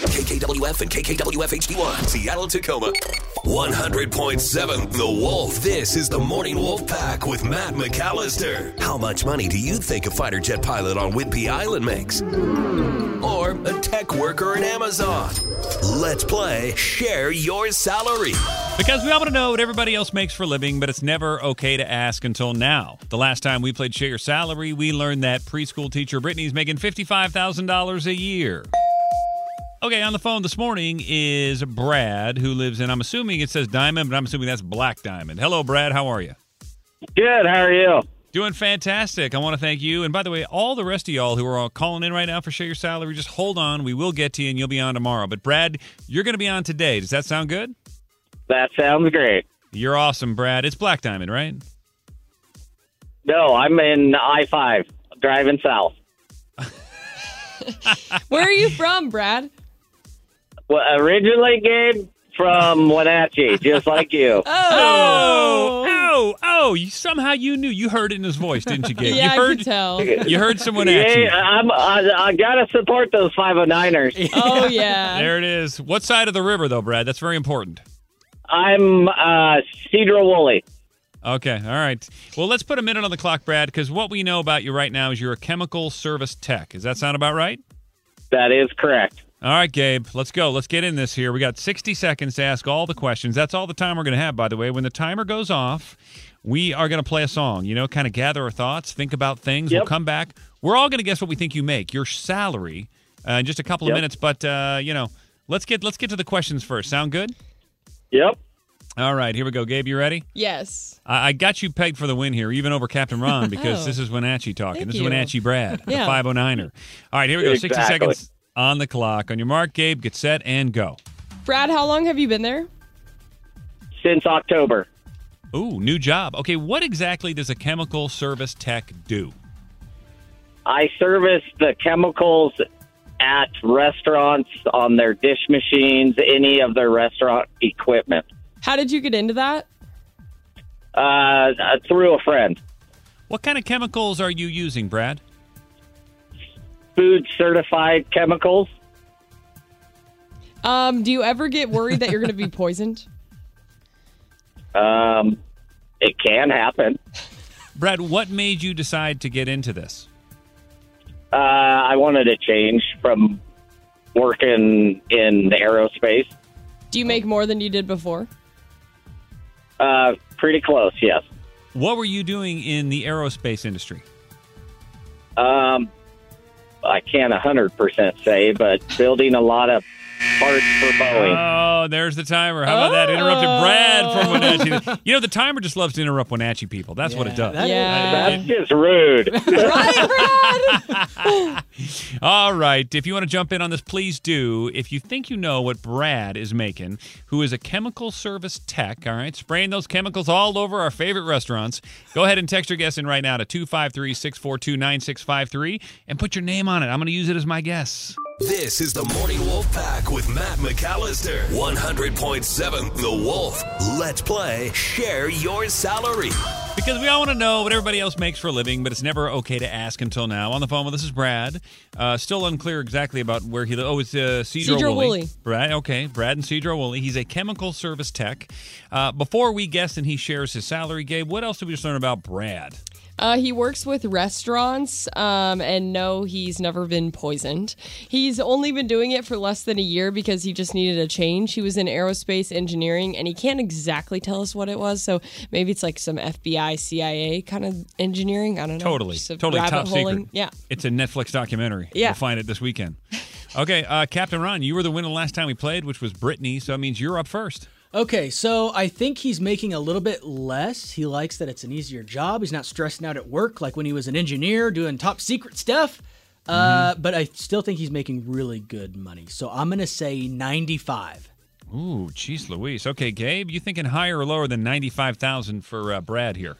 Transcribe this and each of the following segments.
KKWF and KKWF HD1, Seattle, Tacoma. 100.7 The Wolf. This is the Morning Wolf Pack with Matt McAllister. How much money do you think a fighter jet pilot on Whidbey Island makes? Or a tech worker in Amazon? Let's play Share Your Salary. Because we all want to know what everybody else makes for a living, but it's never okay to ask until now. The last time we played Share Your Salary, we learned that preschool teacher Brittany's making $55,000 a year. Okay, on the phone this morning is Brad, who lives in, I'm assuming it says Diamond, but I'm assuming that's Black Diamond. Hello, Brad. How are you? Good. How are you? Doing fantastic. I want to thank you. And by the way, all the rest of y'all who are all calling in right now for Share Your Salary, just hold on. We will get to you, and you'll be on tomorrow. But, Brad, you're going to be on today. Does that sound good? That sounds great. You're awesome, Brad. It's Black Diamond, right? No, I'm in I-5, driving south. Where are you from, Brad? Well, originally, Gabe, from Wenatchee, just like you. Oh! You knew. You heard it in his voice, didn't you, Gabe? Yeah, I could tell. You heard some Wenatchee. Yeah, I got to support those 509ers. Oh, yeah. There it is. What side of the river, though, Brad? That's very important. I'm Sedro-Woolley. Okay, all right. Well, let's put a minute on the clock, Brad, because what we know about you right now is you're a chemical service tech. Does that sound about right? That is correct. All right, Gabe, let's go. Let's get in this here. We got 60 seconds to ask all the questions. That's all the time we're going to have, by the way. When the timer goes off, we are going to play a song, you know, kind of gather our thoughts, think about things. Yep. We'll come back. We're all going to guess what we think you make, your salary, in just a couple of minutes. But, you know, let's get to the questions first. Sound good? Yep. All right, here we go. Gabe, you ready? Yes. I got you pegged for the win here, even over Captain Ron, because This is Wenatchee talking. This is Wenatchee Brad, the 509er. All right, here we go. Exactly. 60 seconds. On the clock. On your mark, Gabe, get set, and go. Brad, how long have you been there? Since October. Ooh, new job. Okay, what exactly does a chemical service tech do? I service the chemicals at restaurants, on their dish machines, any of their restaurant equipment. How did you get into that? Through a friend. What kind of chemicals are you using, Brad? Food-certified chemicals. Do you ever get worried that you're going to be poisoned? It can happen. Brad, what made you decide to get into this? I wanted a change from working in aerospace. Do you make more than you did before? Pretty close, yes. What were you doing in the aerospace industry? I can't 100% say, but building a lot of parts for Boeing. Oh, there's the timer. How about that? Interrupted Brad from Wenatchee. You know, the timer just loves to interrupt Wenatchee people. That's what it does. That's just rude. Right, Brad? All right. If you want to jump in on this, please do. If you think you know what Brad is making, who is a chemical service tech, all right, spraying those chemicals all over our favorite restaurants, go ahead and text your guess in right now to 253-642-9653 and put your name on it. I'm going to use it as my guess. This is the Morning Wolf Pack with Matt McAllister. 100.7 The Wolf. Let's play Share Your Salary. Because we all want to know what everybody else makes for a living, but it's never okay to ask until now. On the phone with us is Brad. Still unclear exactly about where he lives. Oh, it's Sedro-Woolley. Brad, okay. Brad and Sedro-Woolley. He's a chemical service tech. Before we guess and he shares his salary, Gabe, what else did we just learn about Brad? He works with restaurants, and no, he's never been poisoned. He's only been doing it for less than a year because he just needed a change. He was in aerospace engineering, and he can't exactly tell us what it was, so maybe it's like some FBI, CIA kind of engineering. I don't know. Totally top secret. Yeah. It's a Netflix documentary. Yeah. You'll find it this weekend. Okay, Captain Ron, you were the winner last time we played, which was Brittany, so that means you're up first. Okay, so I think he's making a little bit less. He likes that it's an easier job. He's not stressing out at work like when he was an engineer doing top secret stuff. But I still think he's making really good money. So I'm going to say 95. Ooh, jeez Louise. Okay, Gabe, you thinking higher or lower than 95,000 for Brad here?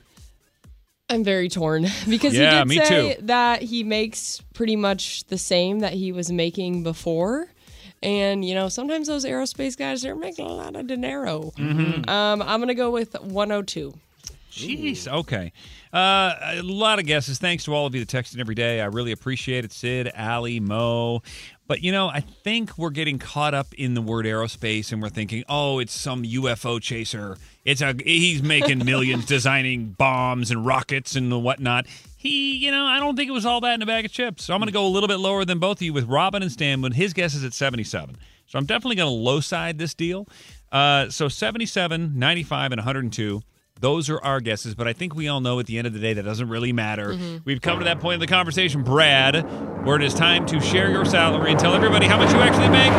I'm very torn because he did say that he makes pretty much the same that he was making before. And, you know, sometimes those aerospace guys, they're making a lot of dinero. Mm-hmm. I'm going to go with 102. Jeez, okay. A lot of guesses. Thanks to all of you that text in every day. I really appreciate it. Sid, Allie, Mo. But, you know, I think we're getting caught up in the word aerospace, and we're thinking, oh, it's some UFO chaser. He's making millions designing bombs and rockets and whatnot. He, you know, I don't think it was all that in a bag of chips. So I'm going to go a little bit lower than both of you with Robin and Stan, but his guess is at 77. So I'm definitely going to low side this deal. So 77, 95, and 102. Those are our guesses, but I think we all know at the end of the day that doesn't really matter. Mm-hmm. We've come to that point in the conversation, Brad, where it is time to share your salary and tell everybody how much you actually make.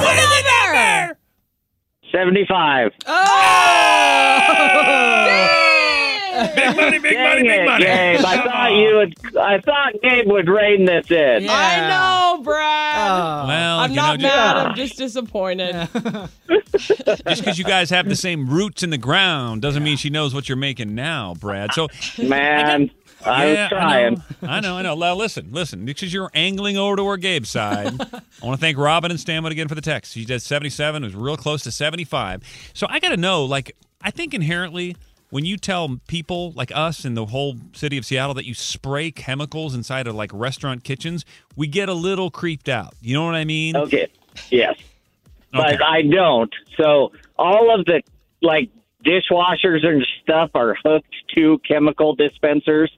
What is the number? 75. Oh! Big money, big money, big money. Gabe, I thought Gabe would rein this in. Yeah. I know, Brad. Well, I'm not mad. I'm just disappointed. Yeah. Just because you guys have the same roots in the ground doesn't mean she knows what you're making now, Brad. So, man, I was trying. I know. Now, listen. Because you're angling over to our Gabe's side, I want to thank Robin and Stanwood again for the text. She did 77. It was real close to 75. So I got to know, like, I think inherently when you tell people like us in the whole city of Seattle that you spray chemicals inside of, like, restaurant kitchens, we get a little creeped out. You know what I mean? Okay. Yes. Okay. But I don't. So all of the, like, dishwashers and stuff are hooked to chemical dispensers.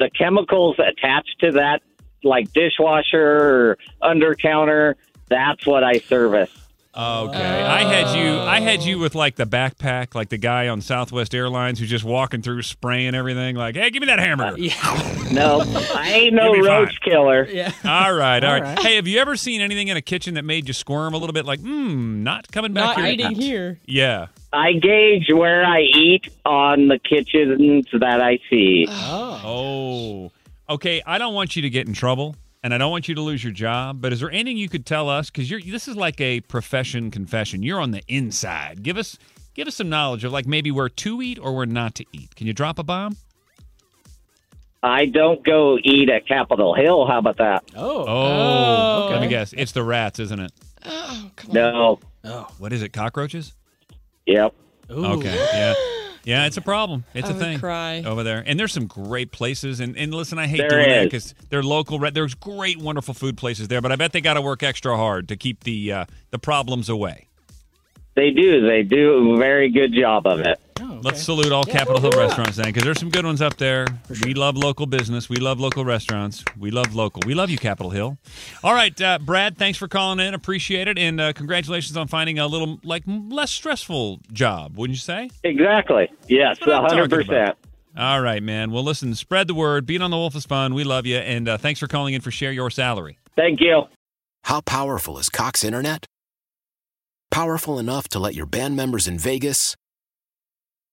The chemicals attached to that, like, dishwasher or under counter, that's what I service. Okay. I had you with, like, the backpack, like the guy on Southwest Airlines who's just walking through spraying everything, like, hey, give me that hamburger. No, I ain't no roach killer. Yeah. All right. Hey, have you ever seen anything in a kitchen that made you squirm a little bit, like, not coming back here? Not eating here. Yeah. I gauge where I eat on the kitchens that I see. Oh. Okay, I don't want you to get in trouble. And I don't want you to lose your job, but is there anything you could tell us? Because this is like a profession confession. You're on the inside. Give us some knowledge of, like, maybe where to eat or where not to eat. Can you drop a bomb? I don't go eat at Capitol Hill. How about that? Oh. Okay. Let me guess. It's the rats, isn't it? Oh, come on. No. Oh, what is it? Cockroaches? Yep. Ooh. Okay. Yeah. Yeah, it's a problem. It's a thing cry over there. And there's some great places. And listen, I hate doing that because they're local. There's great, wonderful food places there, but I bet they got to work extra hard to keep the problems away. They do. They do a very good job of it. Oh, okay. Let's salute all Capitol Hill restaurants then, because there's some good ones up there. Sure. We love local business. We love local restaurants. We love local. We love you, Capitol Hill. All right, Brad, thanks for calling in. Appreciate it. And congratulations on finding a little, like, less stressful job, wouldn't you say? Exactly. Yes, 100%. All right, man. Well, listen, spread the word. Being on The Wolf is fun. We love you. And thanks for calling in for Share Your Salary. Thank you. How powerful is Cox Internet? Powerful enough to let your band members in Vegas,